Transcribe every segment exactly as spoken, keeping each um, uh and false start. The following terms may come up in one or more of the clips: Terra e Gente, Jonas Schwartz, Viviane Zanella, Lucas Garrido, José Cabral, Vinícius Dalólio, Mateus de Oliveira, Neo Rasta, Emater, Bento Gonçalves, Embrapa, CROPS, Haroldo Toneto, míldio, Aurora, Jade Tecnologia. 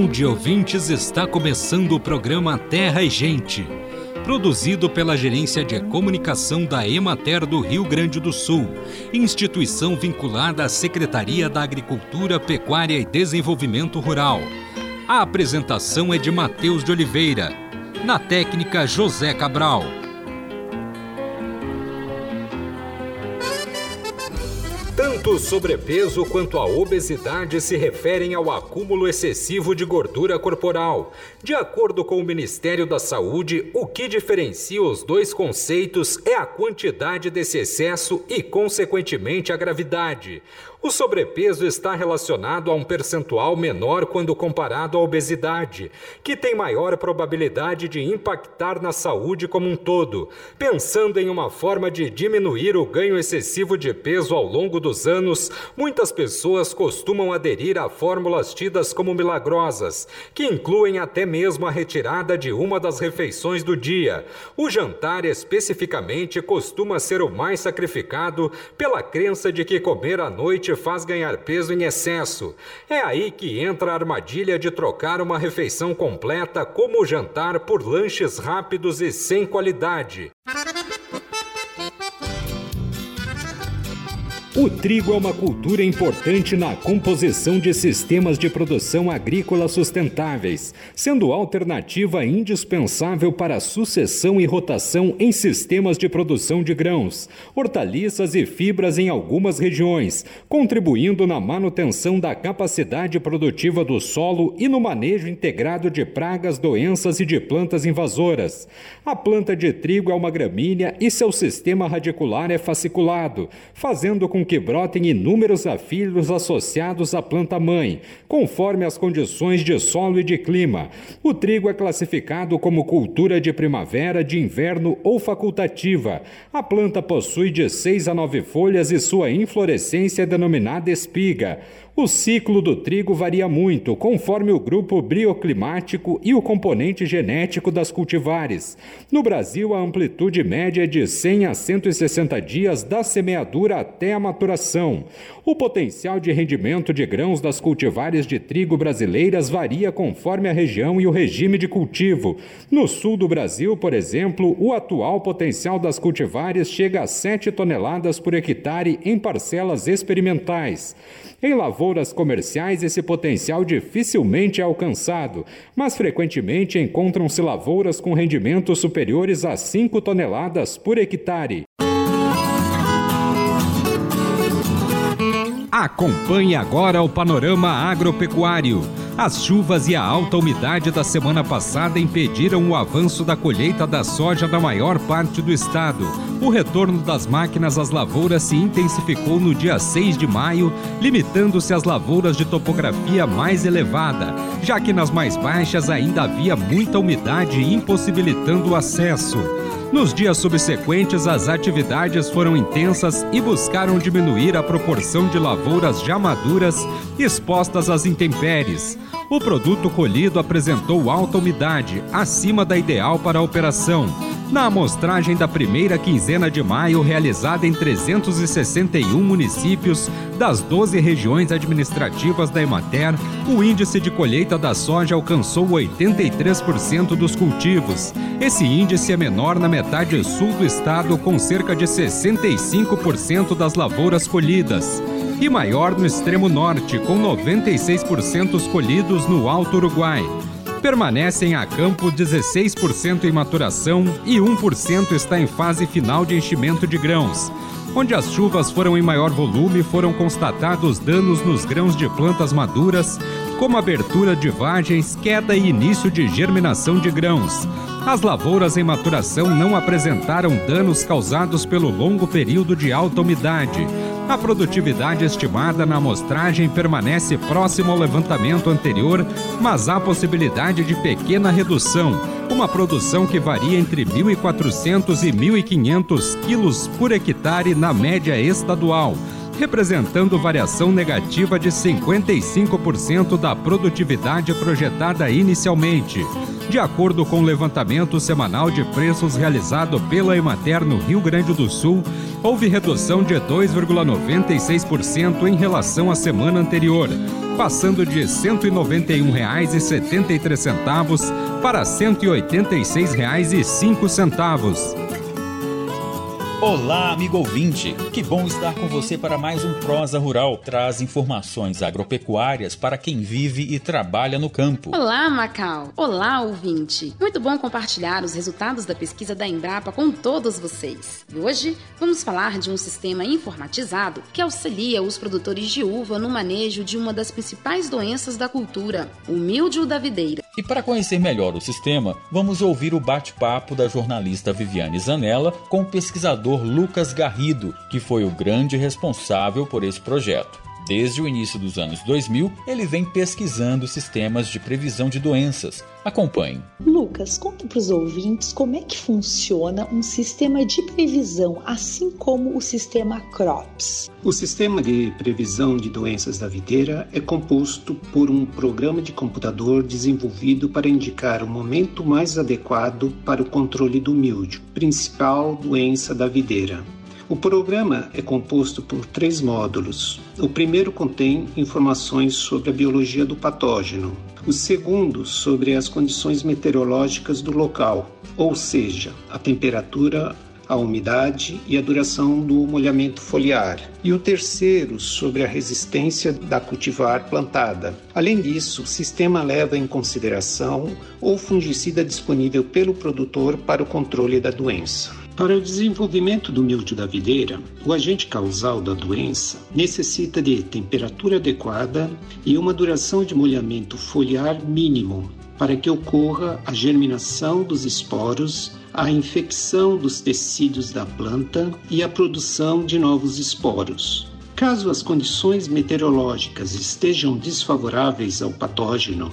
Bom dia, ouvintes! Está começando o programa Terra e Gente, produzido pela Gerência de Comunicação da Emater do Rio Grande do Sul, instituição vinculada à Secretaria da Agricultura, Pecuária e Desenvolvimento Rural. A apresentação é de Mateus de Oliveira, na técnica José Cabral. Tanto o sobrepeso quanto a obesidade se referem ao acúmulo excessivo de gordura corporal. De acordo com o Ministério da Saúde, o que diferencia os dois conceitos é a quantidade desse excesso e, consequentemente, a gravidade. O sobrepeso está relacionado a um percentual menor quando comparado à obesidade, que tem maior probabilidade de impactar na saúde como um todo. Pensando em uma forma de diminuir o ganho excessivo de peso ao longo dos anos, muitas pessoas costumam aderir a fórmulas tidas como milagrosas, que incluem até mesmo a retirada de uma das refeições do dia. O jantar, especificamente, costuma ser o mais sacrificado pela crença de que comer à noite faz ganhar peso em excesso. É aí que entra a armadilha de trocar uma refeição completa, como o jantar, por lanches rápidos e sem qualidade. O trigo é uma cultura importante na composição de sistemas de produção agrícola sustentáveis, sendo alternativa indispensável para sucessão e rotação em sistemas de produção de grãos, hortaliças e fibras em algumas regiões, contribuindo na manutenção da capacidade produtiva do solo e no manejo integrado de pragas, doenças e de plantas invasoras. A planta de trigo é uma gramínea e seu sistema radicular é fasciculado, fazendo com que brotem inúmeros afilhos associados à planta-mãe, conforme as condições de solo e de clima. O trigo é classificado como cultura de primavera, de inverno ou facultativa. A planta possui de seis a nove folhas e sua inflorescência é denominada espiga. O ciclo do trigo varia muito, conforme o grupo bioclimático e o componente genético das cultivares. No Brasil, a amplitude média é de cem a cento e sessenta dias da semeadura até a maturação. O potencial de rendimento de grãos das cultivares de trigo brasileiras varia conforme a região e o regime de cultivo. No sul do Brasil, por exemplo, o atual potencial das cultivares chega a sete toneladas por hectare em parcelas experimentais. Em lavouras comerciais, esse potencial dificilmente é alcançado, mas frequentemente encontram-se lavouras com rendimentos superiores a cinco toneladas por hectare. Acompanhe agora o panorama agropecuário. As chuvas e a alta umidade da semana passada impediram o avanço da colheita da soja na maior parte do estado. O retorno das máquinas às lavouras se intensificou no dia seis de maio, limitando-se às lavouras de topografia mais elevada, já que nas mais baixas ainda havia muita umidade impossibilitando o acesso. Nos dias subsequentes, as atividades foram intensas e buscaram diminuir a proporção de lavouras já maduras expostas às intempéries. O produto colhido apresentou alta umidade, acima da ideal para a operação. Na amostragem da primeira quinzena de maio, realizada em trezentos e sessenta e um municípios das doze regiões administrativas da Emater, o índice de colheita da soja alcançou oitenta e três por cento dos cultivos. Esse índice é menor na metade sul do estado, com cerca de sessenta e cinco por cento das lavouras colhidas, e maior no extremo norte, com noventa e seis por cento colhidos no Alto Uruguai. Permanecem a campo dezesseis por cento em maturação e um por cento está em fase final de enchimento de grãos. Onde as chuvas foram em maior volume, foram constatados danos nos grãos de plantas maduras, como abertura de vagens, queda e início de germinação de grãos. As lavouras em maturação não apresentaram danos causados pelo longo período de alta umidade. A produtividade estimada na amostragem permanece próxima ao levantamento anterior, mas há possibilidade de pequena redução, uma produção que varia entre mil e quatrocentos e mil e quinhentos quilos por hectare na média estadual. representando variação negativa de cinquenta e cinco por cento da produtividade projetada inicialmente, de acordo com o levantamento semanal de preços realizado pela Emater no Rio Grande do Sul, houve redução de dois vírgula noventa e seis por cento em relação à semana anterior, passando de cento e noventa e um reais e setenta e três centavos para cento e oitenta e seis reais e cinco centavos. Olá, amigo ouvinte! Que bom estar com você para mais um Prosa Rural. Traz informações agropecuárias para quem vive e trabalha no campo. Olá, Macau! Olá, ouvinte! Muito bom compartilhar os resultados da pesquisa da Embrapa com todos vocês. E hoje vamos falar de um sistema informatizado que auxilia os produtores de uva no manejo de uma das principais doenças da cultura, o míldio da videira. E para conhecer melhor o sistema, vamos ouvir o bate-papo da jornalista Viviane Zanella com o pesquisador Lucas Garrido, que foi o grande responsável por esse projeto. Desde o início dos anos dois mil, ele vem pesquisando sistemas de previsão de doenças. Acompanhe. Lucas, conta para os ouvintes como é que funciona um sistema de previsão, assim como o sistema CROPS. O sistema de previsão de doenças da videira é composto por um programa de computador desenvolvido para indicar o momento mais adequado para o controle do míldio, principal doença da videira. O programa é composto por três módulos. O primeiro contém informações sobre a biologia do patógeno. O segundo, sobre as condições meteorológicas do local, ou seja, a temperatura, a umidade e a duração do molhamento foliar. E o terceiro, sobre a resistência da cultivar plantada. Além disso, o sistema leva em consideração o fungicida disponível pelo produtor para o controle da doença. Para o desenvolvimento do míldio da videira, o agente causal da doença necessita de temperatura adequada e uma duração de molhamento foliar mínimo para que ocorra a germinação dos esporos, a infecção dos tecidos da planta e a produção de novos esporos. Caso as condições meteorológicas estejam desfavoráveis ao patógeno,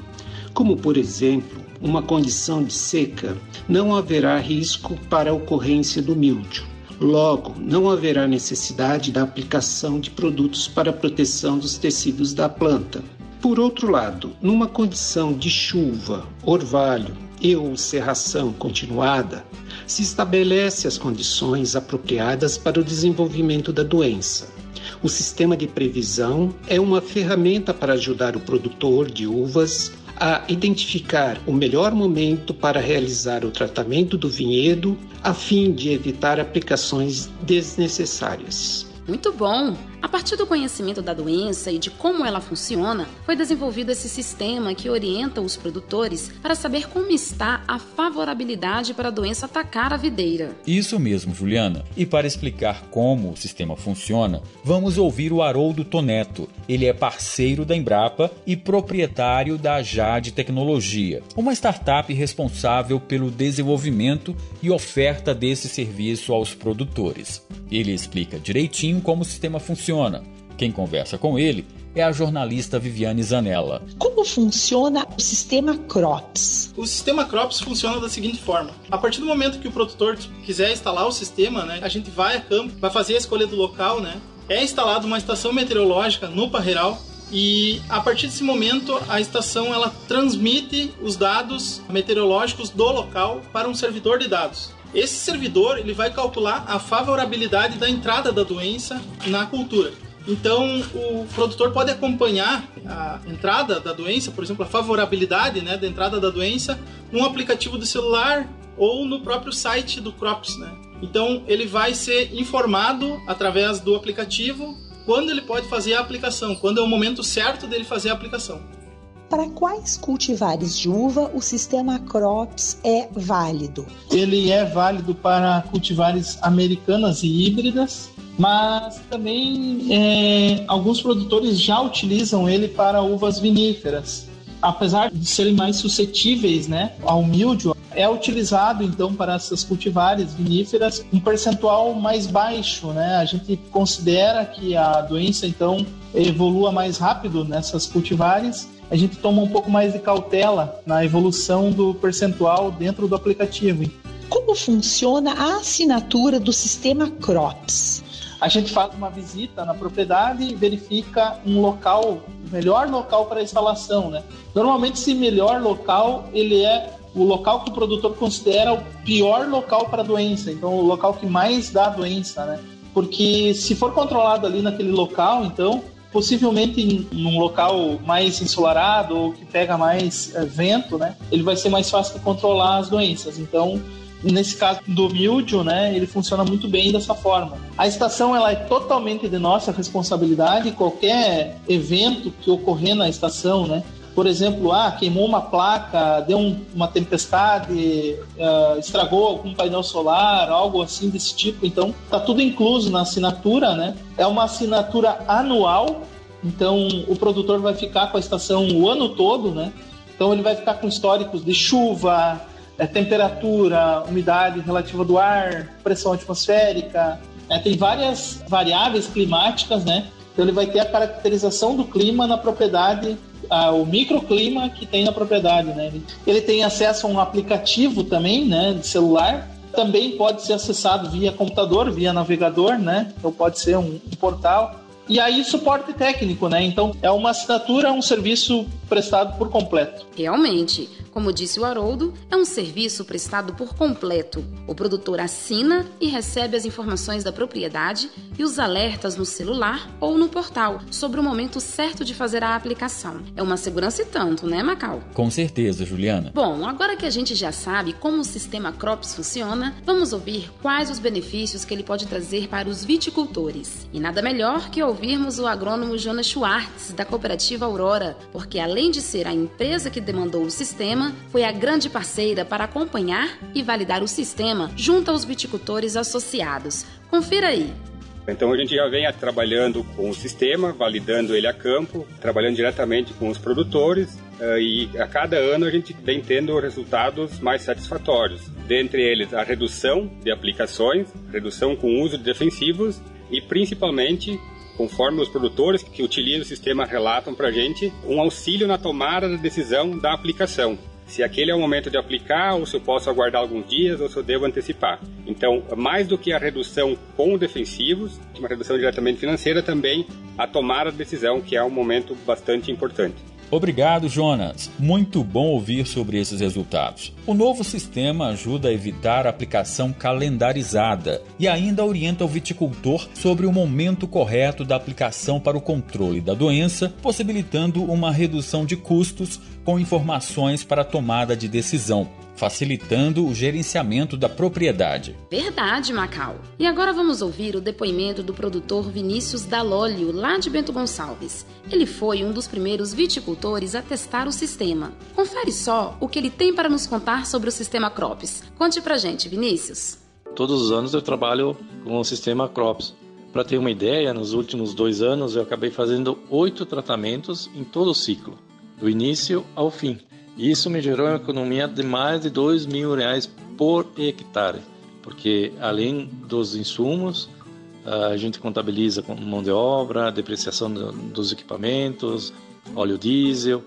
como por exemplo uma condição de seca, não haverá risco para a ocorrência do míldio. Logo, não haverá necessidade da aplicação de produtos para a proteção dos tecidos da planta. Por outro lado, numa condição de chuva, orvalho e ou cerração continuada, se estabelece as condições apropriadas para o desenvolvimento da doença. O sistema de previsão é uma ferramenta para ajudar o produtor de uvas a identificar o melhor momento para realizar o tratamento do vinhedo, a fim de evitar aplicações desnecessárias. Muito bom! A partir do conhecimento da doença e de como ela funciona, foi desenvolvido esse sistema que orienta os produtores para saber como está a favorabilidade para a doença atacar a videira. Isso mesmo, Juliana. E para explicar como o sistema funciona, vamos ouvir o Haroldo Toneto. Ele é parceiro da Embrapa e proprietário da Jade Tecnologia, uma startup responsável pelo desenvolvimento e oferta desse serviço aos produtores. Ele explica direitinho como o sistema funciona. Quem conversa com ele é a jornalista Viviane Zanella. Como funciona o sistema CROPS? O sistema CROPS funciona da seguinte forma. A partir do momento que o produtor quiser instalar o sistema, né, a gente vai a campo, vai fazer a escolha do local, né, é instalada uma estação meteorológica no parreiral e a partir desse momento a estação ela transmite os dados meteorológicos do local para um servidor de dados. Esse servidor ele vai calcular a favorabilidade da entrada da doença na cultura. Então, o produtor pode acompanhar a entrada da doença, por exemplo, a favorabilidade, né, da entrada da doença, num aplicativo do celular ou no próprio site do CROPS, né? Então, ele vai ser informado através do aplicativo quando ele pode fazer a aplicação, quando é o momento certo dele fazer a aplicação. Para quais cultivares de uva o sistema CROPS é válido? Ele é válido para cultivares americanas e híbridas, mas também é, alguns produtores já utilizam ele para uvas viníferas. Apesar de serem mais suscetíveis, né, ao míldio, é utilizado então para essas cultivares viníferas um percentual mais baixo, né? A gente considera que a doença então evolua mais rápido nessas cultivares. A gente toma um pouco mais de cautela na evolução do percentual dentro do aplicativo. Como funciona a assinatura do sistema CROPS? a gente faz uma visita na propriedade e verifica um local, o melhor local para a instalação, né? Normalmente esse melhor local, ele é o local que o produtor considera o pior local para a doença, então o local que mais dá a doença, né? Porque se for controlado ali naquele local, então, possivelmente em, em um local mais ensolarado ou que pega mais é, vento, né? Ele vai ser mais fácil de controlar as doenças, então... Nesse caso do míldio, né, ele funciona muito bem dessa forma. A estação ela é totalmente de nossa responsabilidade, qualquer evento que ocorrer na estação, né, por exemplo, ah, queimou uma placa, deu um, uma tempestade, uh, estragou algum painel solar, algo assim desse tipo, então está tudo incluso na assinatura, né? É uma assinatura anual, então o produtor vai ficar com a estação o ano todo, né? Então ele vai ficar com históricos de chuva, É, temperatura, umidade relativa do ar, pressão atmosférica, é, tem várias variáveis climáticas, né? Então ele vai ter a caracterização do clima na propriedade, a, o microclima que tem na propriedade, né? Ele, ele tem acesso a um aplicativo também, né, de celular, também pode ser acessado via computador, via navegador, né? Então pode ser um, um portal. E aí, suporte técnico, né? Então, é uma assinatura, um serviço prestado por completo. Realmente, como disse o Haroldo, é um serviço prestado por completo. O produtor assina e recebe as informações da propriedade e os alertas no celular ou no portal sobre o momento certo de fazer a aplicação. É uma segurança e tanto, né, Macau? Com certeza, Juliana. Bom, agora que a gente já sabe como o sistema CROPS funciona, vamos ouvir quais os benefícios que ele pode trazer para os viticultores. E nada melhor que ouvir ouvirmos o agrônomo Jonas Schwartz, da cooperativa Aurora, porque além de ser a empresa que demandou o sistema, foi a grande parceira para acompanhar e validar o sistema junto aos viticultores associados. Confira aí. Então a gente já vem trabalhando com o sistema, validando ele a campo, trabalhando diretamente com os produtores, e a cada ano a gente vem tendo resultados mais satisfatórios. Dentre eles, a redução de aplicações, redução com o uso de defensivos e principalmente... Conforme os produtores que utilizam o sistema relatam para a gente, um auxílio na tomada da decisão da aplicação. Se aquele é o momento de aplicar, ou se eu posso aguardar alguns dias, ou se eu devo antecipar. Então, mais do que a redução com defensivos, uma redução diretamente financeira, também a tomada da decisão, que é um momento bastante importante. Obrigado, Jonas. Muito bom ouvir sobre esses resultados. O novo sistema ajuda a evitar a aplicação calendarizada e ainda orienta o viticultor sobre o momento correto da aplicação para o controle da doença, possibilitando uma redução de custos com informações para a tomada de decisão, facilitando o gerenciamento da propriedade. Verdade, Macau. E agora vamos ouvir o depoimento do produtor Vinícius Dalólio, lá de Bento Gonçalves. Ele foi um dos primeiros viticultores a testar o sistema. Confere só o que ele tem para nos contar sobre o sistema CROPS. Conte pra gente, Vinícius. Todos os anos eu trabalho com o sistema CROPS. Para ter uma ideia, nos últimos dois anos eu acabei fazendo oito tratamentos em todo o ciclo, do início ao fim. Isso me gerou uma economia de mais de dois mil reais por hectare, porque além dos insumos, a gente contabiliza com mão de obra, depreciação dos equipamentos, óleo diesel,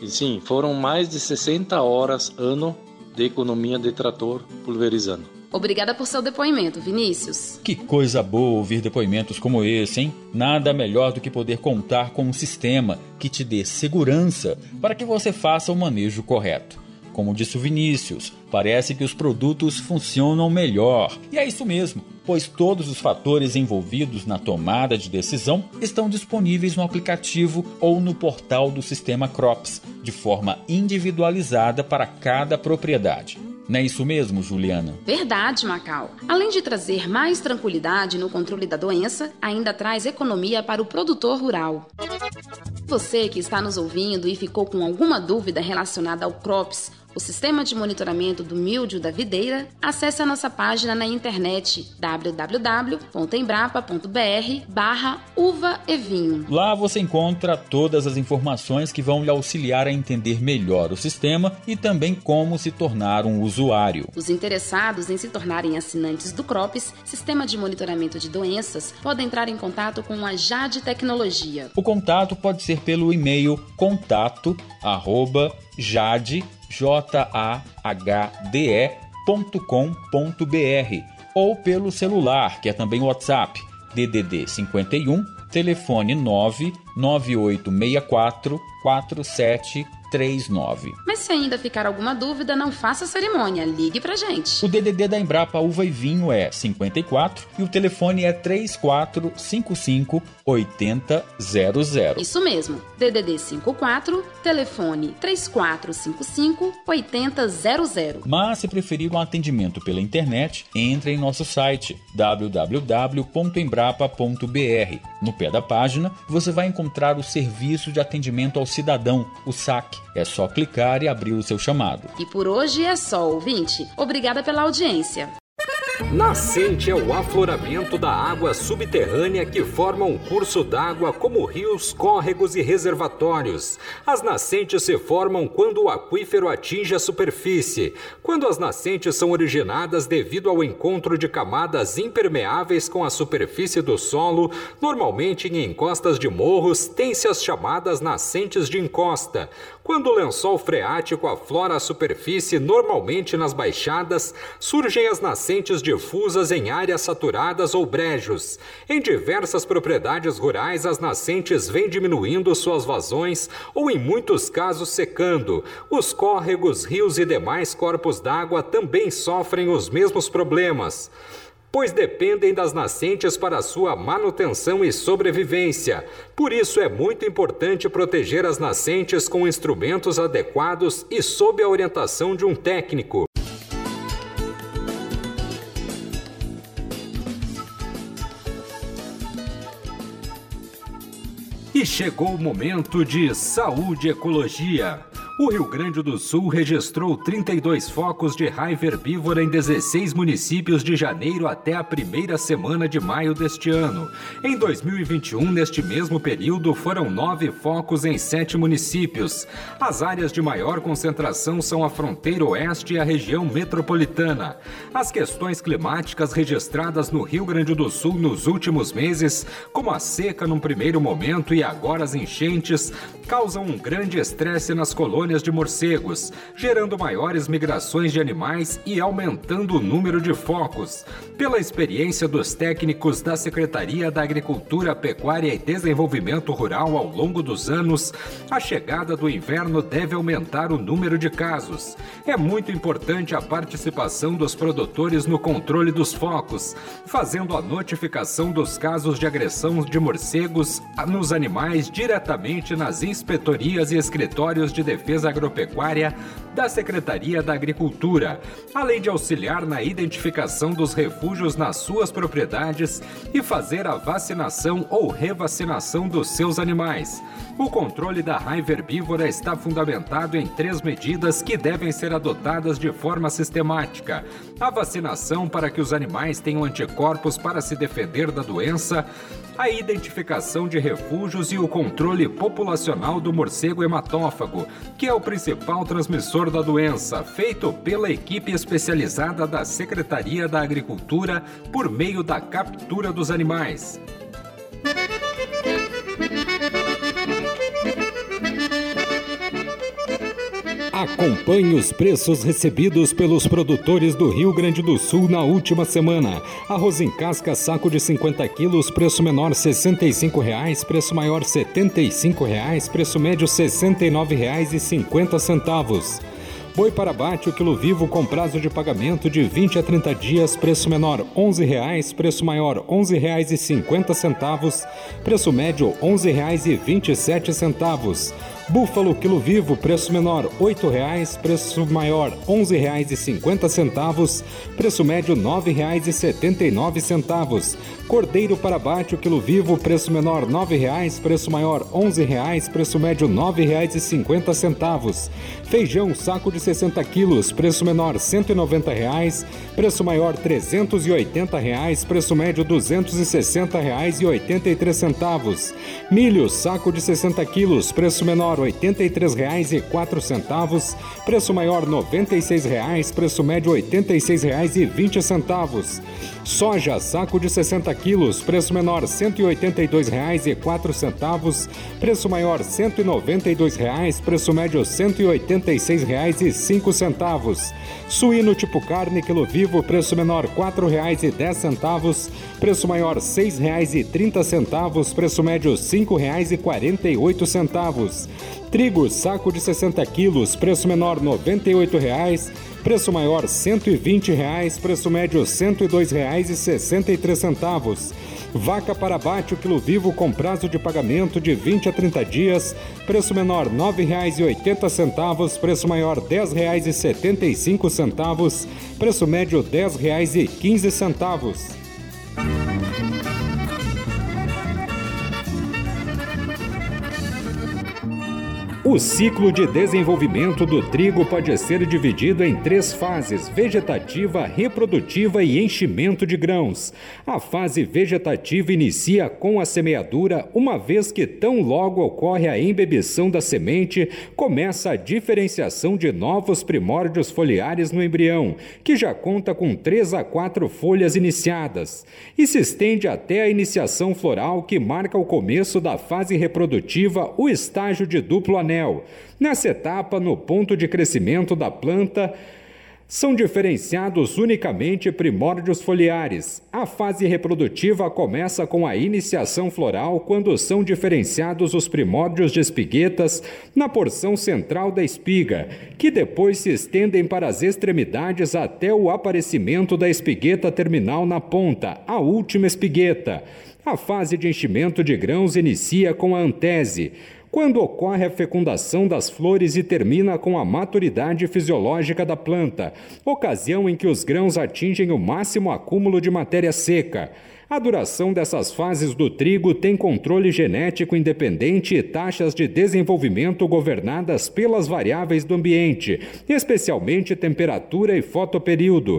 e sim, foram mais de sessenta horas ano de economia de trator pulverizando. Obrigada por seu depoimento, Vinícius. Que coisa boa ouvir depoimentos como esse, hein? Nada melhor do que poder contar com um sistema que te dê segurança para que você faça o manejo correto. Como disse o Vinícius, parece que os produtos funcionam melhor. E é isso mesmo, pois todos os fatores envolvidos na tomada de decisão estão disponíveis no aplicativo ou no portal do sistema CROPS, de forma individualizada para cada propriedade. Não é isso mesmo, Juliana? Verdade, Macau. Além de trazer mais tranquilidade no controle da doença, ainda traz economia para o produtor rural. Você que está nos ouvindo e ficou com alguma dúvida relacionada ao CROPS, o sistema de monitoramento do míldio da videira, acesse a nossa página na internet w w w ponto embrapa ponto b r barra uva e vinho. Lá você encontra todas as informações que vão lhe auxiliar a entender melhor o sistema e também como se tornar um usuário. Os interessados em se tornarem assinantes do CROPS, Sistema de Monitoramento de Doenças, podem entrar em contato com a Jade Tecnologia. O contato pode ser pelo e-mail contato arroba jade ponto com ponto b r jade ponto com ponto b r ou pelo celular, que é também o WhatsApp D D D cinquenta e um, telefone nove nove oito seis quatro quatro sete três nove. Mas se ainda ficar alguma dúvida, não faça cerimônia, ligue pra gente. O D D D da Embrapa Uva e Vinho é cinquenta e quatro e o telefone é três quatro cinco cinco oito zero zero. Isso mesmo, D D D cinquenta e quatro, telefone três quatro cinco cinco oito zero zero. Mas se preferir um atendimento pela internet, entre em nosso site w w w ponto embrapa ponto b r. No pé da página, você vai encontrar o serviço de atendimento ao cidadão, o S A C. É só clicar e abrir o seu chamado. E por hoje é só, ouvinte. Obrigada pela audiência. Nascente é o afloramento da água subterrânea que forma um curso d'água como rios, córregos e reservatórios. As nascentes se formam quando o aquífero atinge a superfície. Quando as nascentes são originadas devido ao encontro de camadas impermeáveis com a superfície do solo, normalmente em encostas de morros, tem-se as chamadas nascentes de encosta. Quando o lençol freático aflora a superfície, normalmente nas baixadas, surgem as nascentes de difusas em áreas saturadas ou brejos. Em diversas propriedades rurais, as nascentes vêm diminuindo suas vazões ou, em muitos casos, secando. Os córregos, rios e demais corpos d'água também sofrem os mesmos problemas, pois dependem das nascentes para sua manutenção e sobrevivência. Por isso, é muito importante proteger as nascentes com instrumentos adequados e sob a orientação de um técnico. E chegou o momento de Saúde e Ecologia. O Rio Grande do Sul registrou trinta e dois focos de raiva herbívora em dezesseis municípios de janeiro até a primeira semana de maio deste ano. Em dois mil e vinte e um, neste mesmo período, foram nove focos em sete municípios. As áreas de maior concentração são a fronteira oeste e a região metropolitana. As questões climáticas registradas no Rio Grande do Sul nos últimos meses, como a seca num primeiro momento e agora as enchentes, causam um grande estresse nas colônias de morcegos, gerando maiores migrações de animais e aumentando o número de focos. Pela experiência dos técnicos da Secretaria da Agricultura, Pecuária e Desenvolvimento Rural ao longo dos anos, a chegada do inverno deve aumentar o número de casos. É muito importante a participação dos produtores no controle dos focos, fazendo a notificação dos casos de agressão de morcegos nos animais diretamente nas inspetorias e escritórios de defesa agropecuária da Secretaria da Agricultura, além de auxiliar na identificação dos refúgios nas suas propriedades e fazer a vacinação ou revacinação dos seus animais. O controle da raiva herbívora está fundamentado em três medidas que devem ser adotadas de forma sistemática: a vacinação para que os animais tenham anticorpos para se defender da doença, a identificação de refúgios e o controle populacional do morcego hematófago, que é o principal transmissor da doença, feito pela equipe especializada da Secretaria da Agricultura por meio da captura dos animais. Acompanhe os preços recebidos pelos produtores do Rio Grande do Sul na última semana. Arroz em casca, saco de cinquenta quilos, preço menor sessenta e cinco reais, preço maior setenta e cinco reais, preço médio sessenta e nove reais e cinquenta centavos. Boi para abate, o quilo vivo com prazo de pagamento de vinte a trinta dias, preço menor onze reais, preço maior onze reais e cinquenta centavos, preço médio onze reais e vinte e sete centavos. Búfalo, quilo vivo, preço menor oito reais, preço maior onze reais e cinquenta centavos, preço médio nove reais e setenta e nove centavos. Cordeiro para abate, o quilo vivo, preço menor nove reais, preço maior onze reais, preço médio nove reais e cinquenta centavos. Feijão, saco de sessenta quilos, preço menor cento e noventa reais, preço maior trezentos e oitenta reais, preço médio duzentos e sessenta reais e oitenta e três centavos. Milho, saco de sessenta quilos, preço menor menor oitenta e três reais e quatro centavos, preço maior noventa e seis reais, preço médio oitenta e seis reais e vinte centavos. Soja, saco de sessenta quilos, preço menor cento e oitenta e dois reais e quatro centavos, preço maior cento e noventa e dois reais, preço médio cento e oitenta e seis reais e cinco centavos. Suíno tipo carne, quilo vivo, preço menor quatro reais e dez centavos, preço maior seis reais e trinta centavos, preço médio cinco reais e quarenta e oito centavos. Trigo, saco de sessenta quilos, preço menor noventa e oito reais, preço maior cento e vinte reais, preço médio cento e dois reais e sessenta e três centavos. Vaca para abate, o quilo vivo com prazo de pagamento de vinte a trinta dias, preço menor nove reais e oitenta centavos, preço maior dez reais e setenta e cinco centavos, preço médio dez reais e quinze centavos. O ciclo de desenvolvimento do trigo pode ser dividido em três fases: vegetativa, reprodutiva e enchimento de grãos. A fase vegetativa inicia com a semeadura, uma vez que tão logo ocorre a embebição da semente, começa a diferenciação de novos primórdios foliares no embrião, que já conta com três a quatro folhas iniciadas, e se estende até a iniciação floral, que marca o começo da fase reprodutiva, o estágio de duplo anel. Nessa etapa, no ponto de crescimento da planta, são diferenciados unicamente primórdios foliares. A fase reprodutiva começa com a iniciação floral, quando são diferenciados os primórdios de espiguetas na porção central da espiga, que depois se estendem para as extremidades até o aparecimento da espigueta terminal na ponta, a última espigueta. A fase de enchimento de grãos inicia com a antese, quando ocorre a fecundação das flores e termina com a maturidade fisiológica da planta, ocasião em que os grãos atingem o máximo acúmulo de matéria seca. A duração dessas fases do trigo tem controle genético independente e taxas de desenvolvimento governadas pelas variáveis do ambiente, especialmente temperatura e fotoperíodo.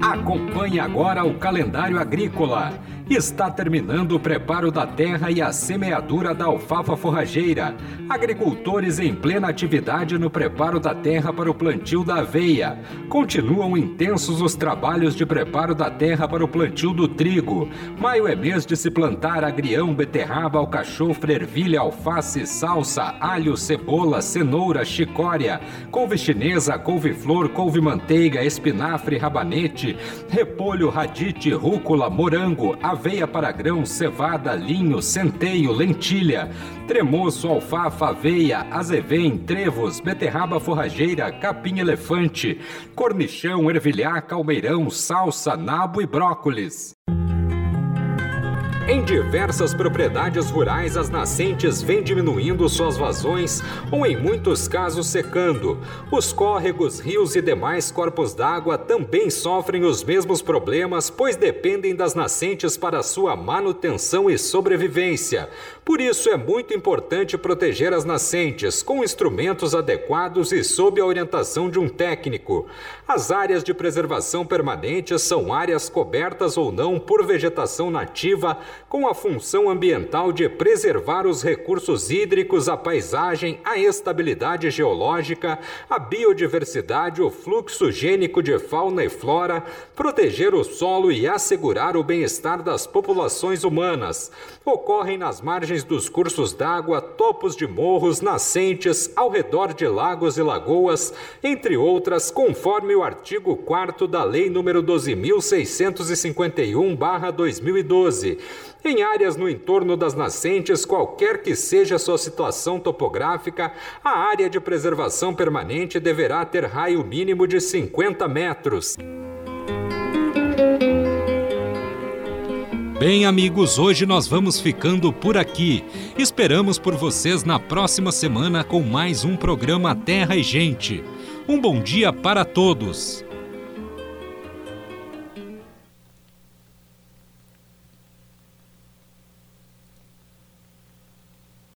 Acompanhe agora o calendário agrícola. Está terminando o preparo da terra e a semeadura da alfafa forrageira. Agricultores em plena atividade no preparo da terra para o plantio da aveia. Continuam intensos os trabalhos de preparo da terra para o plantio do trigo. Maio é mês de se plantar agrião, beterraba, alcachofra, ervilha, alface, salsa, alho, cebola, cenoura, chicória, couve chinesa, couve-flor, couve-manteiga, espinafre, rabanete, repolho, radite, rúcula, morango, aveia para grão, cevada, linho, centeio, lentilha, tremoço, alfafa, aveia, azevém, trevos, beterraba forrageira, capim-elefante, cornichão, ervilhar, calmeirão, salsa, nabo e brócolis. Em diversas propriedades rurais, as nascentes vêm diminuindo suas vazões ou, em muitos casos, secando. Os córregos, rios e demais corpos d'água também sofrem os mesmos problemas, pois dependem das nascentes para sua manutenção e sobrevivência. Por isso, é muito importante proteger as nascentes com instrumentos adequados e sob a orientação de um técnico. As áreas de preservação permanente são áreas cobertas ou não por vegetação nativa, com a função ambiental de preservar os recursos hídricos, a paisagem, a estabilidade geológica, a biodiversidade, o fluxo gênico de fauna e flora, proteger o solo e assegurar o bem-estar das populações humanas. Ocorrem nas margens dos cursos d'água, topos de morros, nascentes, ao redor de lagos e lagoas, entre outras, conforme o artigo quarto da Lei nº doze mil seiscentos e cinquenta e um barra dois mil e doze. Em áreas no entorno das nascentes, qualquer que seja sua situação topográfica, a área de preservação permanente deverá ter raio mínimo de cinquenta metros. Bem, amigos, hoje nós vamos ficando por aqui. Esperamos por vocês na próxima semana com mais um programa Terra e Gente. Um bom dia para todos!